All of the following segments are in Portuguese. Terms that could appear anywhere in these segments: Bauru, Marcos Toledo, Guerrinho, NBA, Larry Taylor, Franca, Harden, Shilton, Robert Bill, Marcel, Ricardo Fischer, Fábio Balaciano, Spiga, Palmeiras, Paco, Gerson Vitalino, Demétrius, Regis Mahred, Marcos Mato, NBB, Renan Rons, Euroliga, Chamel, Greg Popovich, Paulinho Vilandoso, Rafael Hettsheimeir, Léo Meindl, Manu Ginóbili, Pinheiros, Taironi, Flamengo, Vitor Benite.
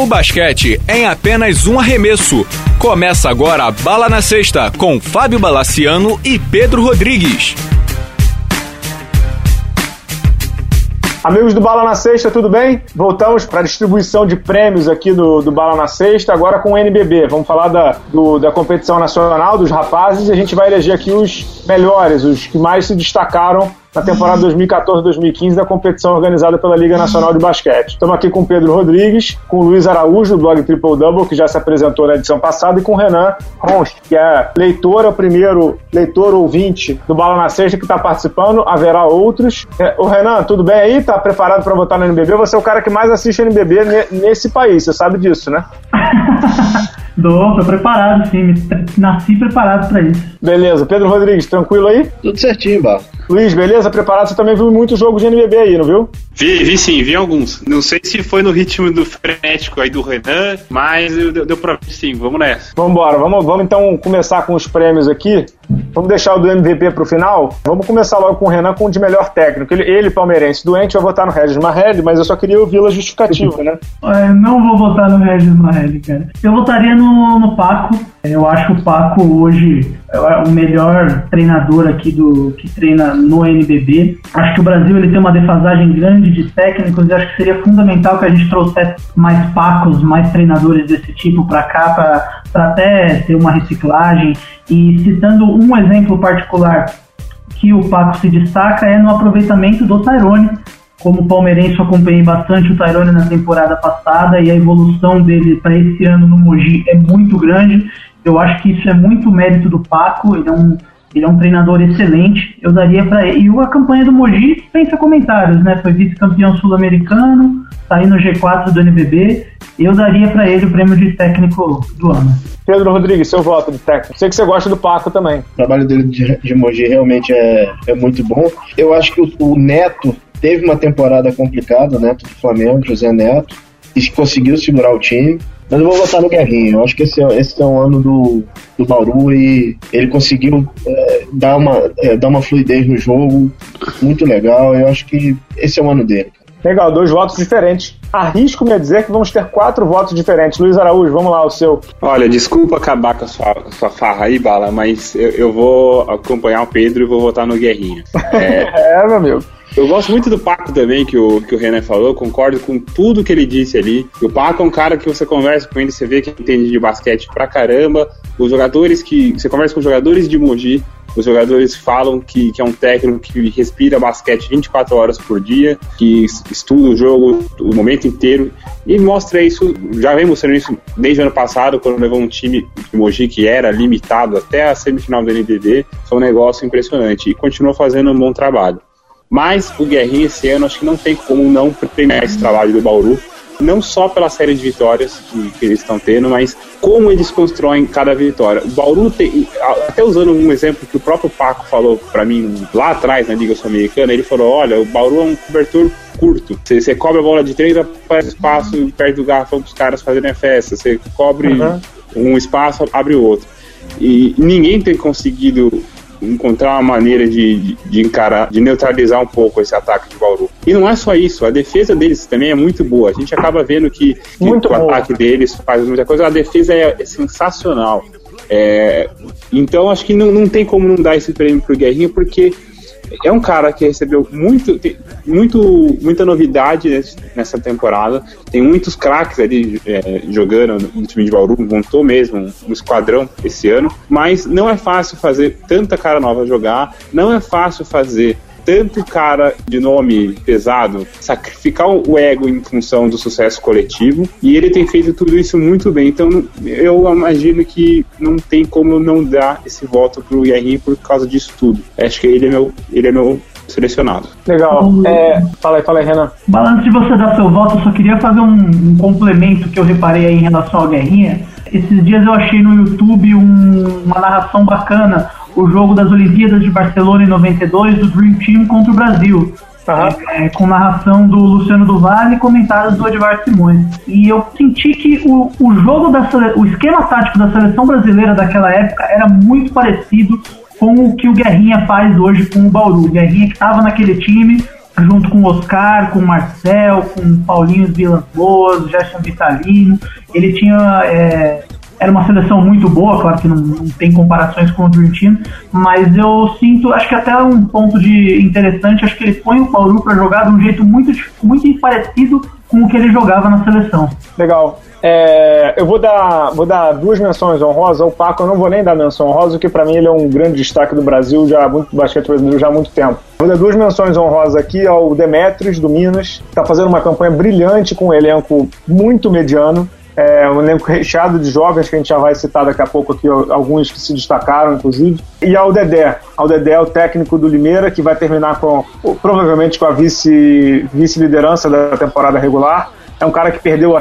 O basquete é em apenas um arremesso. Começa agora a Bala na Sexta com Fábio Balaciano e Pedro Rodrigues. Amigos do Bala na Sexta, tudo bem? Voltamos para a distribuição de prêmios aqui do Bala na Sexta, agora com o NBB. Vamos falar da competição nacional, dos rapazes, e a gente vai eleger aqui os melhores, os que mais se destacaram na temporada 2014-2015 da competição organizada pela Liga Nacional de Basquete. Estamos aqui com o Pedro Rodrigues, com o Luiz Araújo, do blog Triple Double, que já se apresentou na edição passada, e com o Renan Rons, que é leitor ouvinte do Bala na Sexta, que está participando. Haverá outros. O Renan, tudo bem aí? Tá preparado para votar no NBB? Você é o cara que mais assiste NBB nesse país, você sabe disso, né? Tô preparado, sim. Nasci preparado para isso. Beleza. Pedro Rodrigues, tranquilo aí? Tudo certinho, Bala. Luiz, beleza? Preparado? Você também viu muito jogo de NBB aí, não viu? Vi sim, vi alguns. Não sei se foi no ritmo do frenético aí do Renan, mas deu pra ver sim. Vamos nessa. Vambora. Vamos então começar com os prêmios aqui. Vamos deixar o do MVP pro final. Vamos começar logo com o Renan, com o de melhor técnico. Ele palmeirense, doente, vai votar no Regis Mahred, mas eu só queria ouvi-la justificativa, né? Não vou votar no Regis Mahred, cara. Eu votaria no Paco. Eu acho o Paco hoje é o melhor treinador aqui que treina no NBB. Acho que o Brasil ele tem uma defasagem grande de técnicos e acho que seria fundamental que a gente trouxesse mais Pacos, mais treinadores desse tipo para cá, para até ter uma reciclagem. E citando um exemplo particular que o Paco se destaca é no aproveitamento do Tyrone. Como palmeirense, eu acompanhei bastante o Taironi na temporada passada e a evolução dele para esse ano no Mogi é muito grande. Eu acho que isso é muito mérito do Paco, ele é um treinador excelente. Eu daria para ele. E a campanha do Mogi, pensa comentários, né? Foi vice-campeão sul-americano, tá aí no G4 do NBB. Eu daria para ele o prêmio de técnico do ano. Pedro Rodrigues, seu voto de técnico. Sei que você gosta do Paco também. O trabalho dele de Mogi realmente é muito bom. Eu acho que o Neto teve uma temporada complicada, né, do Flamengo, José Neto, e conseguiu segurar o time. Mas eu vou votar no Guerrinho. Eu acho que esse é um ano do Bauru e ele conseguiu dar uma fluidez no jogo muito legal. Eu acho que esse é o ano dele. Legal, 2 votos diferentes. Arrisco-me a dizer que vamos ter 4 votos diferentes. Luiz Araújo, vamos lá, o seu. Olha, desculpa acabar com a sua farra aí, Bala, mas eu vou acompanhar o Pedro e vou votar no Guerrinho. Meu amigo. Eu gosto muito do Paco também, que o Renan falou, concordo com tudo que ele disse ali. O Paco é um cara que você conversa com ele, você vê que entende de basquete pra caramba. Os jogadores que... Você conversa com os jogadores de Mogi, os jogadores falam que é um técnico que respira basquete 24 horas por dia, que estuda o jogo o momento inteiro, e mostra isso, já vem mostrando isso desde o ano passado, quando levou um time de Mogi que era limitado até a semifinal do NBB, foi um negócio impressionante, e continuou fazendo um bom trabalho. Mas o Guerrinho esse ano, acho que não tem como não premiar esse trabalho do Bauru, não só pela série de vitórias que eles estão tendo, mas como eles constroem cada vitória. O Bauru tem, até usando um exemplo que o próprio Paco falou para mim lá atrás na Liga Sul-Americana, ele falou, olha, o Bauru é um cobertor curto, você cobre a bola de 3, faz espaço e perde o garrafão para os caras fazerem a festa, você cobre um espaço, abre o outro. E ninguém tem conseguido encontrar uma maneira de encarar, de neutralizar um pouco esse ataque de Bauru. E não é só isso, a defesa deles também é muito boa. A gente acaba vendo que o ataque deles faz muita coisa, a defesa é sensacional. Então acho que não tem como não dar esse prêmio pro Guerrinho, porque é um cara que recebeu muita novidade nessa temporada. Tem muitos craques ali jogando no time de Bauru, montou mesmo um esquadrão esse ano. Mas não é fácil fazer tanta cara nova jogar, não é fácil fazer tanto cara de nome pesado sacrificar o ego em função do sucesso coletivo, e ele tem feito tudo isso muito bem. Então eu imagino que não tem como não dar esse voto pro Guerrinho por causa disso tudo. Acho que ele é meu selecionado. Legal. Fala aí, Renan. Antes de você dar seu voto, eu só queria fazer um complemento que eu reparei aí em relação ao Guerrinha. Esses dias eu achei no YouTube uma narração bacana, o jogo das Olimpíadas de Barcelona em 92, do Dream Team contra o Brasil, com narração do Luciano do Vale e comentários do Edvar Simões. E eu senti que o esquema tático da seleção brasileira daquela época era muito parecido com o que o Guerrinha faz hoje com o Bauru. O Guerrinha que estava naquele time, junto com o Oscar, com o Marcel, com o Paulinho Vilandoso, Gerson Vitalino. Ele tinha... era uma seleção muito boa, claro que não tem comparações com o Dream Team, mas eu sinto, acho que até um ponto de interessante, acho que ele põe o Bauru para jogar de um jeito muito, muito parecido com o que ele jogava na seleção. Legal. Eu vou dar duas menções honrosas ao Paco. Eu não vou nem dar menção honrosa, que pra mim ele é um grande destaque do Brasil, basquete brasileiro já há muito tempo. Vou dar duas menções honrosas aqui ao Demétrius, do Minas, que tá fazendo uma campanha brilhante com um elenco muito mediano. Um elenco recheado de jovens que a gente já vai citar daqui a pouco aqui, alguns que se destacaram, inclusive. E ao Dedé, o técnico do Limeira, que vai terminar provavelmente com a vice-liderança da temporada regular. É um cara que perdeu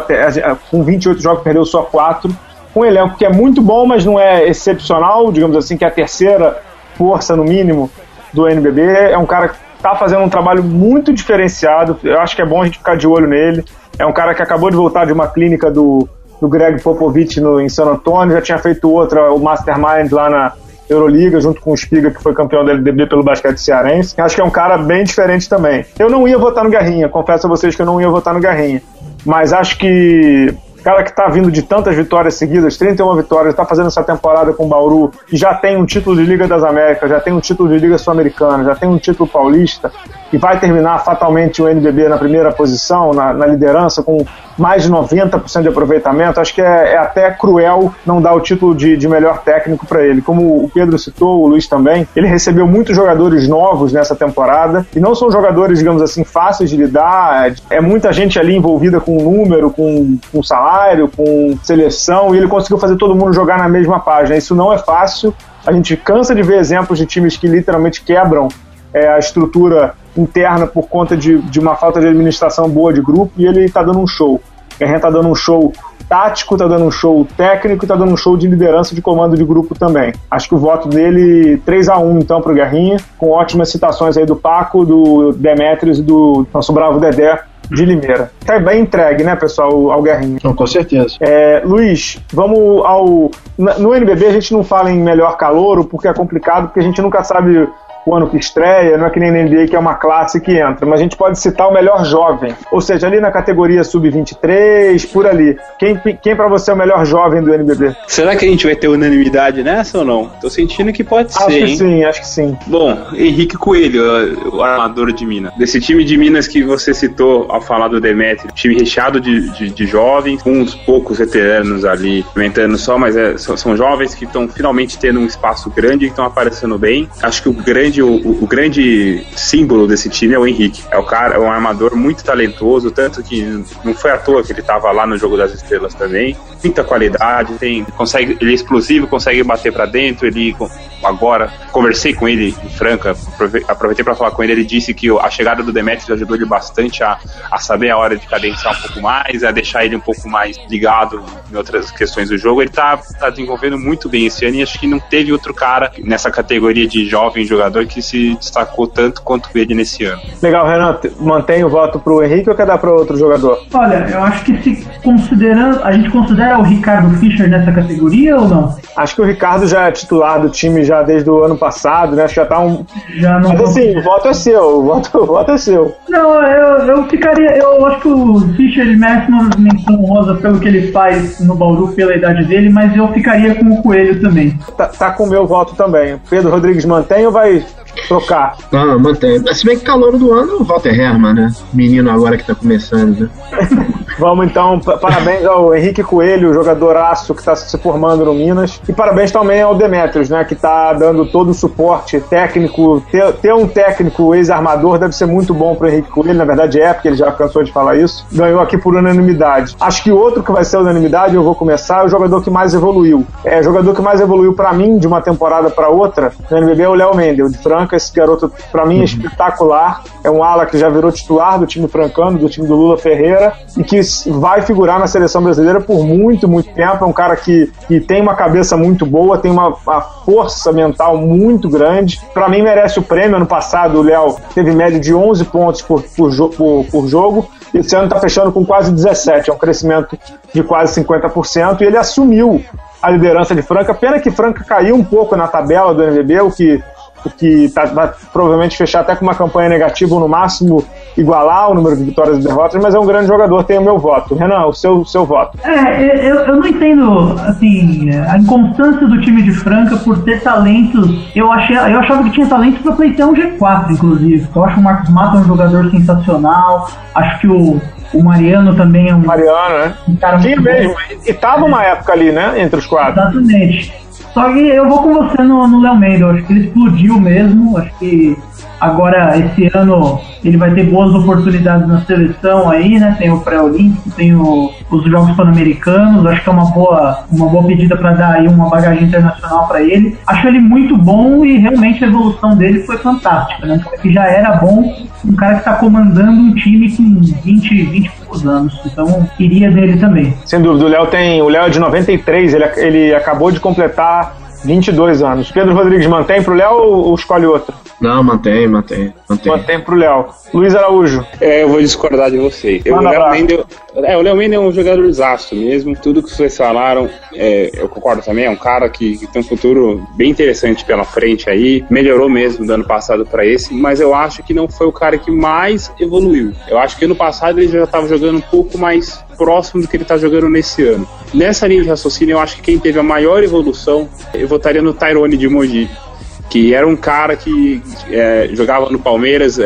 com 28 jogos, perdeu só 4. Um elenco que é muito bom, mas não é excepcional, digamos assim, que é a terceira força, no mínimo, do NBB. É um cara que está fazendo um trabalho muito diferenciado. Eu acho que é bom a gente ficar de olho nele. É um cara que acabou de voltar de uma clínica do Greg Popovich em San Antonio, já tinha feito outra, o Mastermind, lá na Euroliga, junto com o Spiga, que foi campeão da LDB pelo basquete cearense. Acho que é um cara bem diferente também. Eu não ia votar no Guerrinho, confesso a vocês que eu não ia votar no Guerrinho, mas acho que o cara que está vindo de tantas vitórias seguidas, 31 vitórias, está fazendo essa temporada com o Bauru, e já tem um título de Liga das Américas, já tem um título de Liga Sul-Americana, já tem um título paulista, e vai terminar fatalmente o NBB na primeira posição, na liderança, com mais de 90% de aproveitamento. Acho que é até cruel não dar o título de melhor técnico para ele. Como o Pedro citou, o Luiz também, ele recebeu muitos jogadores novos nessa temporada, e não são jogadores, digamos assim, fáceis de lidar. É muita gente ali envolvida com número, com salário, com seleção, e ele conseguiu fazer todo mundo jogar na mesma página. Isso não é fácil. A gente cansa de ver exemplos de times que literalmente quebram a estrutura interna por conta de uma falta de administração boa de grupo, e ele está dando um show. Guerrinho está dando um show tático, está dando um show técnico, está dando um show de liderança, de comando de grupo também. Acho que o voto dele 3-1 então para o Guerrinho, com ótimas citações aí do Paco, do Demetrius e do nosso bravo Dedé, de Limeira. Tá bem entregue, né, pessoal, ao Guerrinho. Não, com certeza. Luiz, vamos ao... No NBB a gente não fala em melhor calouro, porque é complicado, porque a gente nunca sabe o ano que estreia, não é que nem na NBA, que é uma classe que entra, mas a gente pode citar o melhor jovem, ou seja, ali na categoria sub-23, por ali. Quem pra você é o melhor jovem do NBB? Será que a gente vai ter unanimidade nessa ou não? Tô sentindo que pode ser, hein? Acho que sim. Bom, Henrique Coelho, o armador de Minas. Desse time de Minas que você citou ao falar do Demetrio, time recheado de jovens, uns poucos veteranos ali, comentando só, mas são jovens que estão finalmente tendo um espaço grande e estão aparecendo bem. Acho que o grande símbolo desse time é o Henrique. É o cara, é um armador muito talentoso, tanto que não foi à toa que ele estava lá no Jogo das Estrelas também. Muita qualidade, ele é explosivo, consegue bater pra dentro. Ele agora, conversei com ele em Franca, aproveitei pra falar com ele. Ele disse que a chegada do Demetrius ajudou ele bastante a saber a hora de cadenciar um pouco mais, a deixar ele um pouco mais ligado em outras questões do jogo. Ele tá desenvolvendo muito bem esse ano, e acho que não teve outro cara nessa categoria de jovem jogador que se destacou tanto quanto ele nesse ano. Legal, Renan, mantém o voto pro Henrique ou quer dar para outro jogador? Olha, eu acho que a gente considera o Ricardo Fischer nessa categoria ou não? Acho que o Ricardo já é titular do time já desde o ano passado, né? Acho que já tá um... Já não. Mas assim, o voto é seu, o voto é seu. Não, eu acho que o Fischer merece uma menção honrosa pelo que ele faz no Bauru, pela idade dele, mas eu ficaria com o Coelho também. Tá com o meu voto também. Pedro Rodrigues mantém ou vai trocar? Ah, mantém. Se bem que calor do ano, o Walter Herman, né? Menino agora que tá começando, né? Vamos então, parabéns ao Henrique Coelho, jogadoraço que tá se formando no Minas. E parabéns também ao Demetrius, né? Que tá dando todo o suporte técnico. Ter um técnico ex-armador deve ser muito bom pro Henrique Coelho. Na verdade é, porque ele já cansou de falar isso. Ganhou aqui por unanimidade. Acho que outro que vai ser unanimidade, eu vou começar, é o jogador que mais evoluiu. O jogador que mais evoluiu pra mim, de uma temporada pra outra, no NBB, é o Léo Meindl, de Franca. Esse garoto, pra mim, é espetacular. É um ala que já virou titular do time francano, do time do Lula Ferreira, e que vai figurar na seleção brasileira por muito, muito tempo. É um cara que tem uma cabeça muito boa, tem uma força mental muito grande. Pra mim, merece o prêmio. Ano passado, o Léo teve média de 11 pontos por jogo. Esse ano tá fechando com quase 17. É um crescimento de quase 50%. E ele assumiu a liderança de Franca. Pena que Franca caiu um pouco na tabela do NBB, o que que vai provavelmente fechar até com uma campanha negativa, ou no máximo igualar o número de vitórias e derrotas, mas é um grande jogador, tem o meu voto. Renan, o seu voto. Eu não entendo, assim, a inconstância do time de Franca por ter talentos. Eu achava que tinha talentos pra pleitar um G4, inclusive. Eu acho que o Marcos Mato é um jogador sensacional, acho que o Mariano também é um... Mariano, né? Um cara sim, mesmo. E tava uma época ali, né? Entre os quatro. Exatamente. Só que eu vou com você no Léo Meindl, acho que ele explodiu mesmo, acho que agora esse ano ele vai ter boas oportunidades na seleção aí, né, tem o pré-olímpico, tem os jogos pan-americanos, acho que é uma boa pedida para dar aí uma bagagem internacional para ele. Acho ele muito bom e realmente a evolução dele foi fantástica, né, porque já era bom, um cara que está comandando um time com 20 anos, então iria dele também. Sem dúvida, o Léo é de 93, ele acabou de completar 22 anos. Pedro Rodrigues, mantém pro Léo ou escolhe outro? Não, mantém. Mantém pro Léo. Luiz Araújo. Eu vou discordar de você. O Léo Meindl é um jogador desastre mesmo. Tudo que vocês falaram, eu concordo também. É um cara que tem um futuro bem interessante pela frente aí. Melhorou mesmo do ano passado pra esse, mas eu acho que não foi o cara que mais evoluiu. Eu acho que ano passado ele já estava jogando um pouco mais próximo do que ele está jogando nesse ano. Nessa linha de raciocínio, eu acho que quem teve a maior evolução, eu votaria no Tyrone de Mogi, que era um cara que jogava no Palmeiras,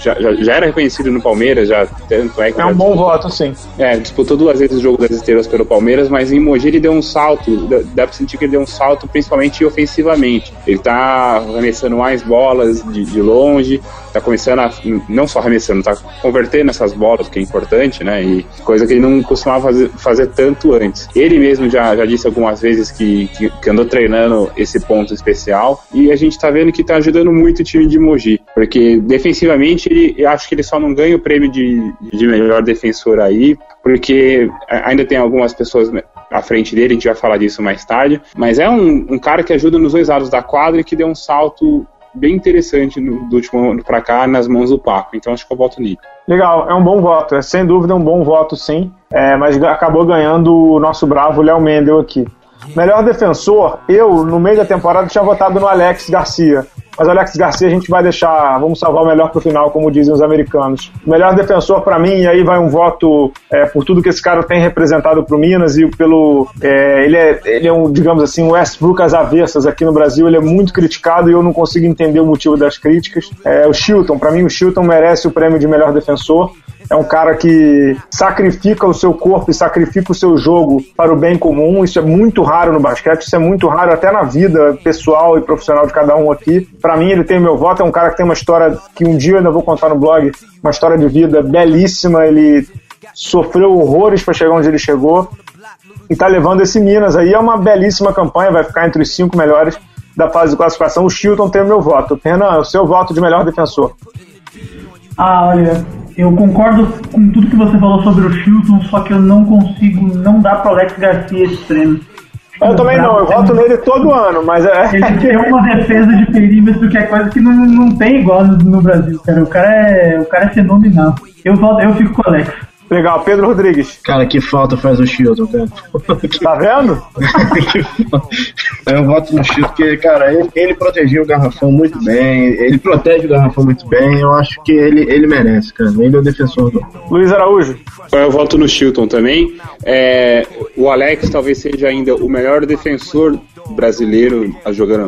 já era reconhecido no Palmeiras, já tanto é que... É um bom voto, sim. Disputou 2 vezes o jogo das estrelas pelo Palmeiras, mas em Mogi ele deu um salto, dá pra sentir que ele deu um salto principalmente ofensivamente. Ele tá arremessando mais bolas de longe, tá começando a... não só arremessando, tá convertendo essas bolas, que é importante, né, e coisa que ele não costumava fazer tanto antes. Ele mesmo já disse algumas vezes que andou treinando esse ponto especial, e a gente tá vendo que tá ajudando muito o time de Mogi, porque defensivamente eu acho que ele só não ganha o prêmio de melhor defensor aí, porque ainda tem algumas pessoas à frente dele, a gente vai falar disso mais tarde, mas é um cara que ajuda nos 2 lados da quadra e que deu um salto bem interessante do último ano pra cá nas mãos do Paco, então acho que eu voto nele. Legal, é um bom voto, sem dúvida um bom voto sim, mas acabou ganhando o nosso bravo Léo Meindl aqui. Melhor defensor, eu, no meio da temporada, tinha votado no Alex Garcia. Mas o Alex Garcia a gente vai deixar, vamos salvar o melhor pro final, como dizem os americanos. O melhor defensor pra mim, e aí vai um voto por tudo que esse cara tem representado pro Minas e pelo... ele é um, digamos assim, um Westbrook às avessas aqui no Brasil, ele é muito criticado e eu não consigo entender o motivo das críticas. O Shilton, pra mim o Shilton merece o prêmio de melhor defensor. É um cara que sacrifica o seu corpo e sacrifica o seu jogo para o bem comum. Isso é muito raro no basquete, isso é muito raro até na vida pessoal e profissional de cada um aqui. Para mim, ele tem meu voto, é um cara que tem uma história que um dia eu ainda vou contar no blog, uma história de vida belíssima, ele sofreu horrores para chegar onde ele chegou e tá levando esse Minas aí. É uma belíssima campanha, vai ficar entre os 5 melhores da fase de classificação. O Shilton tem o meu voto. Renan, o seu voto de melhor defensor. Olha... Eu concordo com tudo que você falou sobre o Shilton, só que eu não consigo não dar para o Alex Garcia esse prêmio. Eu também não, eu voto nele todo ano, mas... Ele tem uma defesa de perímetro que é coisa que não tem igual no Brasil, cara. O cara é fenomenal. Eu fico com o Alex. Legal, Pedro Rodrigues. Cara, que falta faz o Shilton, cara. Tá vendo? Eu voto no Shilton porque, cara, ele protegeu o garrafão muito bem, ele protege o garrafão muito bem, eu acho que ele merece, cara. Ele é o defensor do... Luiz Araújo. Eu voto no Shilton também. O Alex talvez seja ainda o melhor defensor brasileiro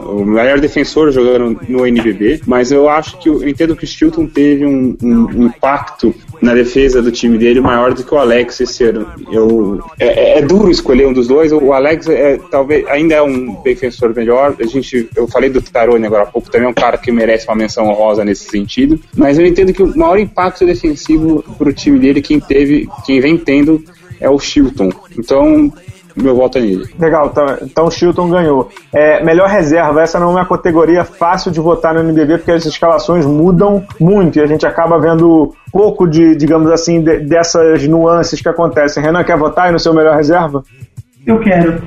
o melhor defensor jogando no NBB, mas eu acho que eu entendo que o Shilton teve um impacto na defesa do time dele maior do que o Alex esse ano. É duro escolher um dos dois. O Alex talvez ainda é um defensor melhor. Eu falei do Taironi agora há pouco, também é um cara que merece uma menção honrosa nesse sentido, mas eu entendo que o maior impacto defensivo pro time dele quem vem tendo é o Shilton, então meu voto é nele. Legal, então o Shilton ganhou. Melhor reserva, essa não é uma categoria fácil de votar no NBB, porque as escalações mudam muito e a gente acaba vendo pouco de, digamos assim, dessas nuances que acontecem. Renan, quer votar aí no seu melhor reserva? Eu quero.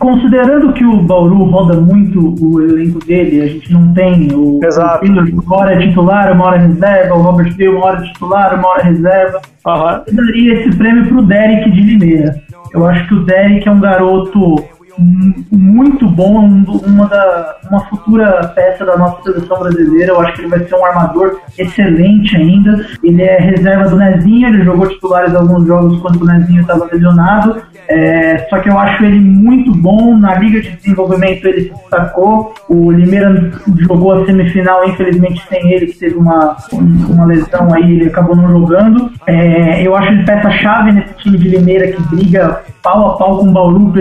Considerando que o Bauru roda muito o elenco dele, a gente não tem o Pedro, uma hora é titular, uma hora é reserva, o Robert Bill, uma hora é titular, uma hora é reserva, eu daria esse prêmio pro Derek de Limeira. Eu acho que o Derek é um garoto muito bom, uma futura peça da nossa seleção brasileira. Eu acho que ele vai ser um armador excelente ainda. Ele é reserva do Nezinho, ele jogou titulares alguns jogos quando o Nezinho estava lesionado. Só que eu acho ele muito bom. Na Liga de Desenvolvimento ele se destacou. O Limeira jogou a semifinal, infelizmente sem ele, que teve uma lesão aí, ele acabou não jogando. Eu acho ele peça-chave nesse time de Limeira, que briga pau a pau com o Bauru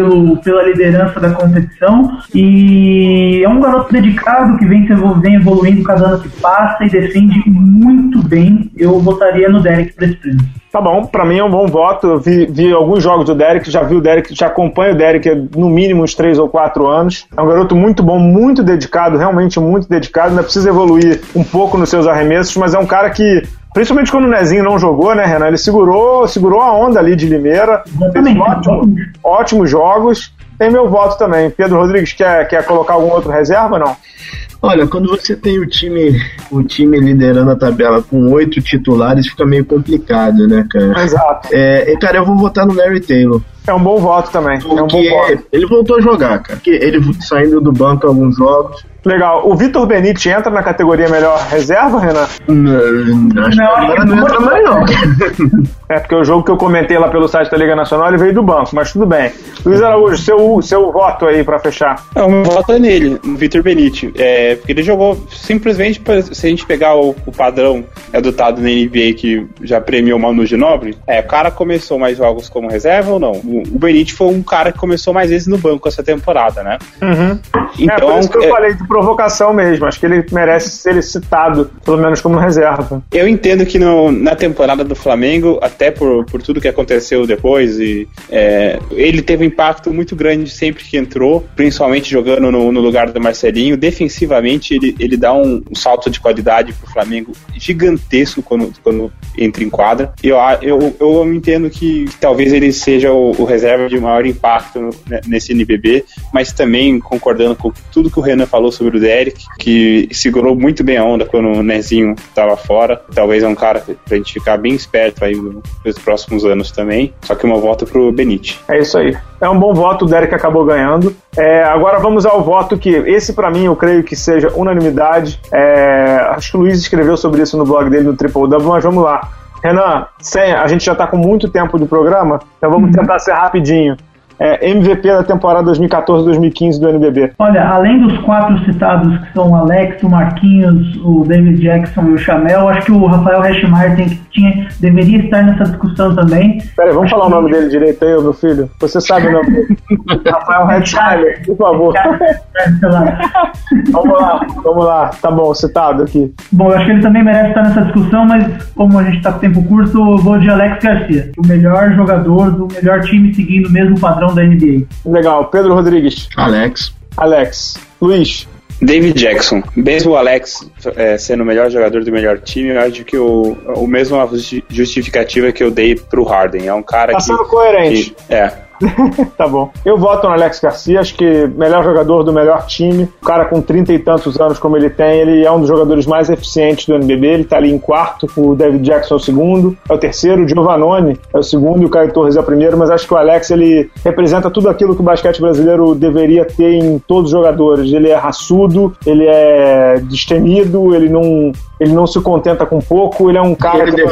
pela liderança da competição. E é um garoto dedicado que vem evoluindo cada ano que passa e defende muito bem. Eu votaria no Derek para esse prêmio. Tá bom, pra mim é um bom voto. Eu vi alguns jogos do Derek, já acompanho o Derek no mínimo uns 3 ou 4 anos. É um garoto muito bom, muito dedicado, realmente muito dedicado. Ainda precisa evoluir um pouco nos seus arremessos, mas é um cara que, principalmente quando o Nezinho não jogou, né, Renan? Ele segurou a onda ali de Limeira, fez ótimos jogos. Tem meu voto também. Pedro Rodrigues, quer colocar algum outro reserva ou não? Olha, quando você tem o time liderando a tabela com 8 titulares, fica meio complicado, né, cara? Exato. Cara, eu vou votar no Larry Taylor. É um bom voto também. Porque é um bom voto. Ele voltou a jogar, cara. Porque ele saindo do banco alguns jogos. Legal. O Vitor Benite entra na categoria melhor reserva, Renan? Não, acho que não entra mais, não. É porque o jogo que eu comentei lá pelo site da Liga Nacional, ele veio do banco, mas tudo bem. Luiz Araújo, seu voto aí pra fechar. O meu voto é nele, no Vitor Benite. Porque ele jogou simplesmente, se a gente pegar o padrão adotado na NBA, que já premiou o Manu Ginóbili, o cara começou mais jogos como reserva ou não? O Benite foi um cara que começou mais vezes no banco essa temporada, né? Uhum. Então, por isso que eu falei de provocação mesmo. Acho que ele merece ser citado, pelo menos como reserva. Eu entendo que na temporada do Flamengo, até por tudo que aconteceu depois, ele teve um impacto muito grande sempre que entrou, principalmente jogando no lugar do Marcelinho. Defensivamente, ele dá um salto de qualidade pro Flamengo gigantesco quando entra em quadra. Eu entendo que talvez ele seja o reserva de maior impacto nesse NBB, mas também concordando com tudo que o Renan falou sobre o Derek, que segurou muito bem a onda quando o Nezinho estava fora. Talvez é um cara pra gente ficar bem esperto aí nos próximos anos também. Só que uma volta pro Benite. É isso aí. É um bom voto, o Derek acabou ganhando. Agora vamos ao voto que, esse pra mim, eu creio que seja unanimidade. Acho que o Luiz escreveu sobre isso no blog dele, no Triple Double, mas vamos lá. Renan, a gente já tá com muito tempo de programa, então vamos tentar ser rapidinho. MVP da temporada 2014-2015 do NBB. Olha, além dos 4 citados, que são o Alex, o Marquinhos, o David Jackson e o Chamel, acho que o Rafael Hettsheimeir deveria estar nessa discussão também. Peraí, vamos falar o nome dele direito aí, meu filho? Você sabe o nome dele. Rafael Hettsheimeir, por favor. Vamos lá. Tá bom, citado aqui. Bom, eu acho que ele também merece estar nessa discussão, mas como a gente está com tempo curto, eu vou de Alex Garcia, o melhor jogador do melhor time, seguindo o mesmo padrão da NBA. Legal. Pedro Rodrigues. Alex. Luiz. David Jackson. Mesmo o Alex sendo o melhor jogador do melhor time, eu acho que o mesmo justificativa que eu dei pro Harden. É um cara que... Passando coerente. Tá bom. Eu voto no Alex Garcia, acho que melhor jogador do melhor time. O cara com 30 e tantos anos como ele tem, ele é um dos jogadores mais eficientes do NBB, ele tá ali em quarto, o David Jackson é o segundo, é o terceiro, o Giovannone é o segundo e o Caio Torres é o primeiro, mas acho que o Alex, ele representa tudo aquilo que o basquete brasileiro deveria ter em todos os jogadores. Ele é raçudo, ele é destemido, ele não se contenta com pouco, ele é um cara que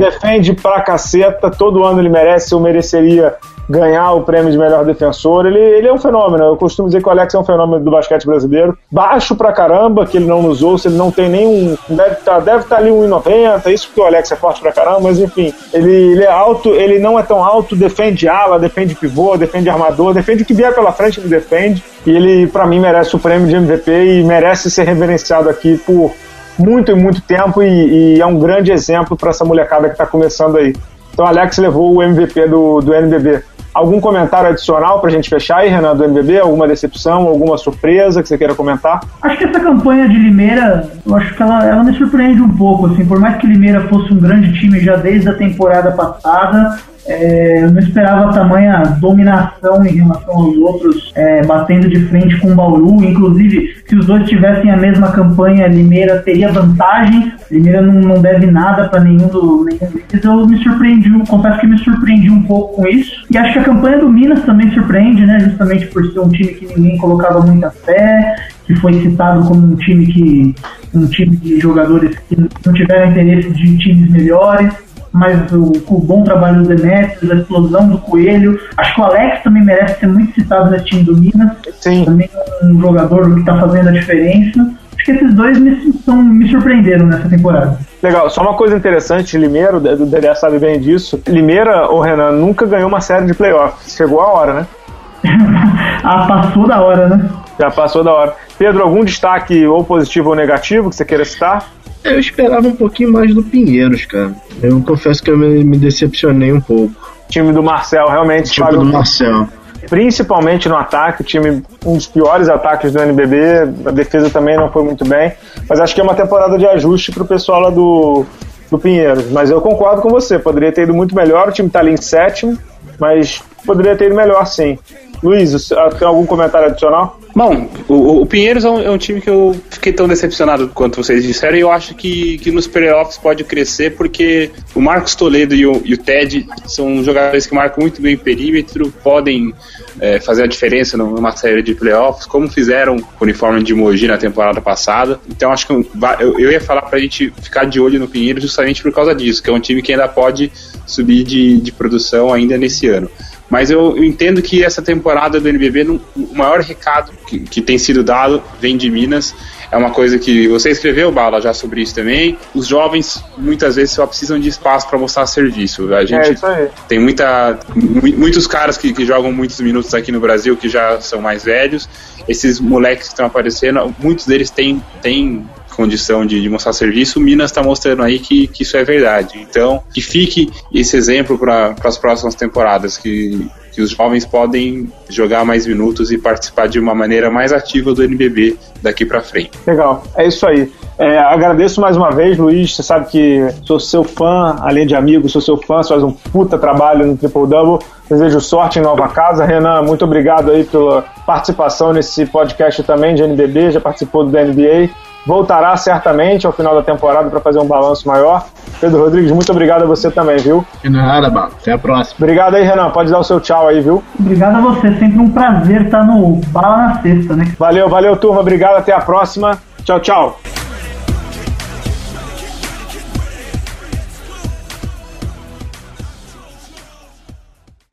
defende pra caceta, todo ano ele merece ou mereceria ganhar o prêmio de melhor defensor. Ele é um fenômeno, eu costumo dizer que o Alex é um fenômeno do basquete brasileiro, baixo pra caramba, que ele não nos ouça, ele não tem nenhum, deve tá ali 1,90, isso porque o Alex é forte pra caramba, mas enfim, ele é alto, ele não é tão alto, defende ala, defende pivô, defende armador, defende o que vier pela frente, ele defende, e ele pra mim merece o prêmio de MVP e merece ser reverenciado aqui por muito e muito tempo, e é um grande exemplo pra essa molecada que tá começando aí. Então o Alex levou o MVP do NBB. Algum comentário adicional pra gente fechar aí, Renan, do NBB? Alguma decepção, alguma surpresa que você queira comentar? Acho que essa campanha de Limeira, eu acho que ela me surpreende um pouco, assim, por mais que Limeira fosse um grande time já desde a temporada passada, Eu não esperava tamanha dominação em relação aos outros, batendo de frente com o Bauru. Inclusive, se os dois tivessem a mesma campanha, a Limeira teria vantagem. A Limeira não deve nada para nenhum deles. Eu me surpreendi, confesso que me surpreendi um pouco com isso. E acho que a campanha do Minas também surpreende, né? Justamente por ser um time que ninguém colocava muita fé, que foi citado como um time de jogadores que não tiveram interesse de times melhores. Mas o bom trabalho do Demétrius, a explosão do Coelho. Acho que o Alex também merece ser muito citado nesse time do Minas. Sim. Também é um jogador que está fazendo a diferença. Acho que esses dois me surpreenderam nessa temporada. Legal, só uma coisa interessante, Limeira, o Dedé sabe bem disso. Limeira, o Renan, nunca ganhou uma série de playoffs. Chegou a hora, né? Passou da hora, né? Já passou da hora. Pedro, algum destaque ou positivo ou negativo que você queira citar? Eu esperava um pouquinho mais do Pinheiros, cara. Eu confesso que eu me decepcionei um pouco. O time do Marcel, realmente... O time do Marcel. Principalmente no ataque, o time, um dos piores ataques do NBB, a defesa também não foi muito bem, mas acho que é uma temporada de ajuste pro pessoal lá do Pinheiros. Mas eu concordo com você, poderia ter ido muito melhor, o time tá ali em sétimo, mas poderia ter ido melhor sim. Luiz, tem algum comentário adicional? Bom, o Pinheiros é um time que eu fiquei tão decepcionado quanto vocês disseram, e eu acho que nos playoffs pode crescer, porque o Marcos Toledo e o Ted são jogadores que marcam muito bem o perímetro, podem fazer a diferença numa série de playoffs, como fizeram com o uniforme de Mogi na temporada passada. Então acho que eu ia falar pra gente ficar de olho no Pinheiros justamente por causa disso, que é um time que ainda pode subir de produção ainda nesse ano. Mas eu entendo que essa temporada do NBB, o maior recado que tem sido dado vem de Minas. É uma coisa que você escreveu, Bala, já sobre isso também. Os jovens, muitas vezes, só precisam de espaço para mostrar serviço. A gente isso aí. Tem muitos caras que jogam muitos minutos aqui no Brasil, que já são mais velhos. Esses moleques que estão aparecendo, muitos deles têm condição de mostrar serviço. O Minas está mostrando aí que isso é verdade. Então, que fique esse exemplo para as próximas temporadas, que os jovens podem jogar mais minutos e participar de uma maneira mais ativa do NBB daqui para frente. Legal, é isso aí. Agradeço mais uma vez, Luiz, você sabe que sou seu fã, além de amigo, sou seu fã, você faz um puta trabalho no Triple Double, desejo sorte em nova casa. Renan, muito obrigado aí pela participação nesse podcast também de NBB, já participou do NBA, voltará certamente ao final da temporada para fazer um balanço maior. Pedro Rodrigues, muito obrigado a você também, viu? De nada, Bala. Até a próxima. Obrigado aí, Renan. Pode dar o seu tchau aí, viu? Obrigado a você. Sempre um prazer estar no Bala na Sexta, né? Valeu, turma. Obrigado. Até a próxima. Tchau, tchau.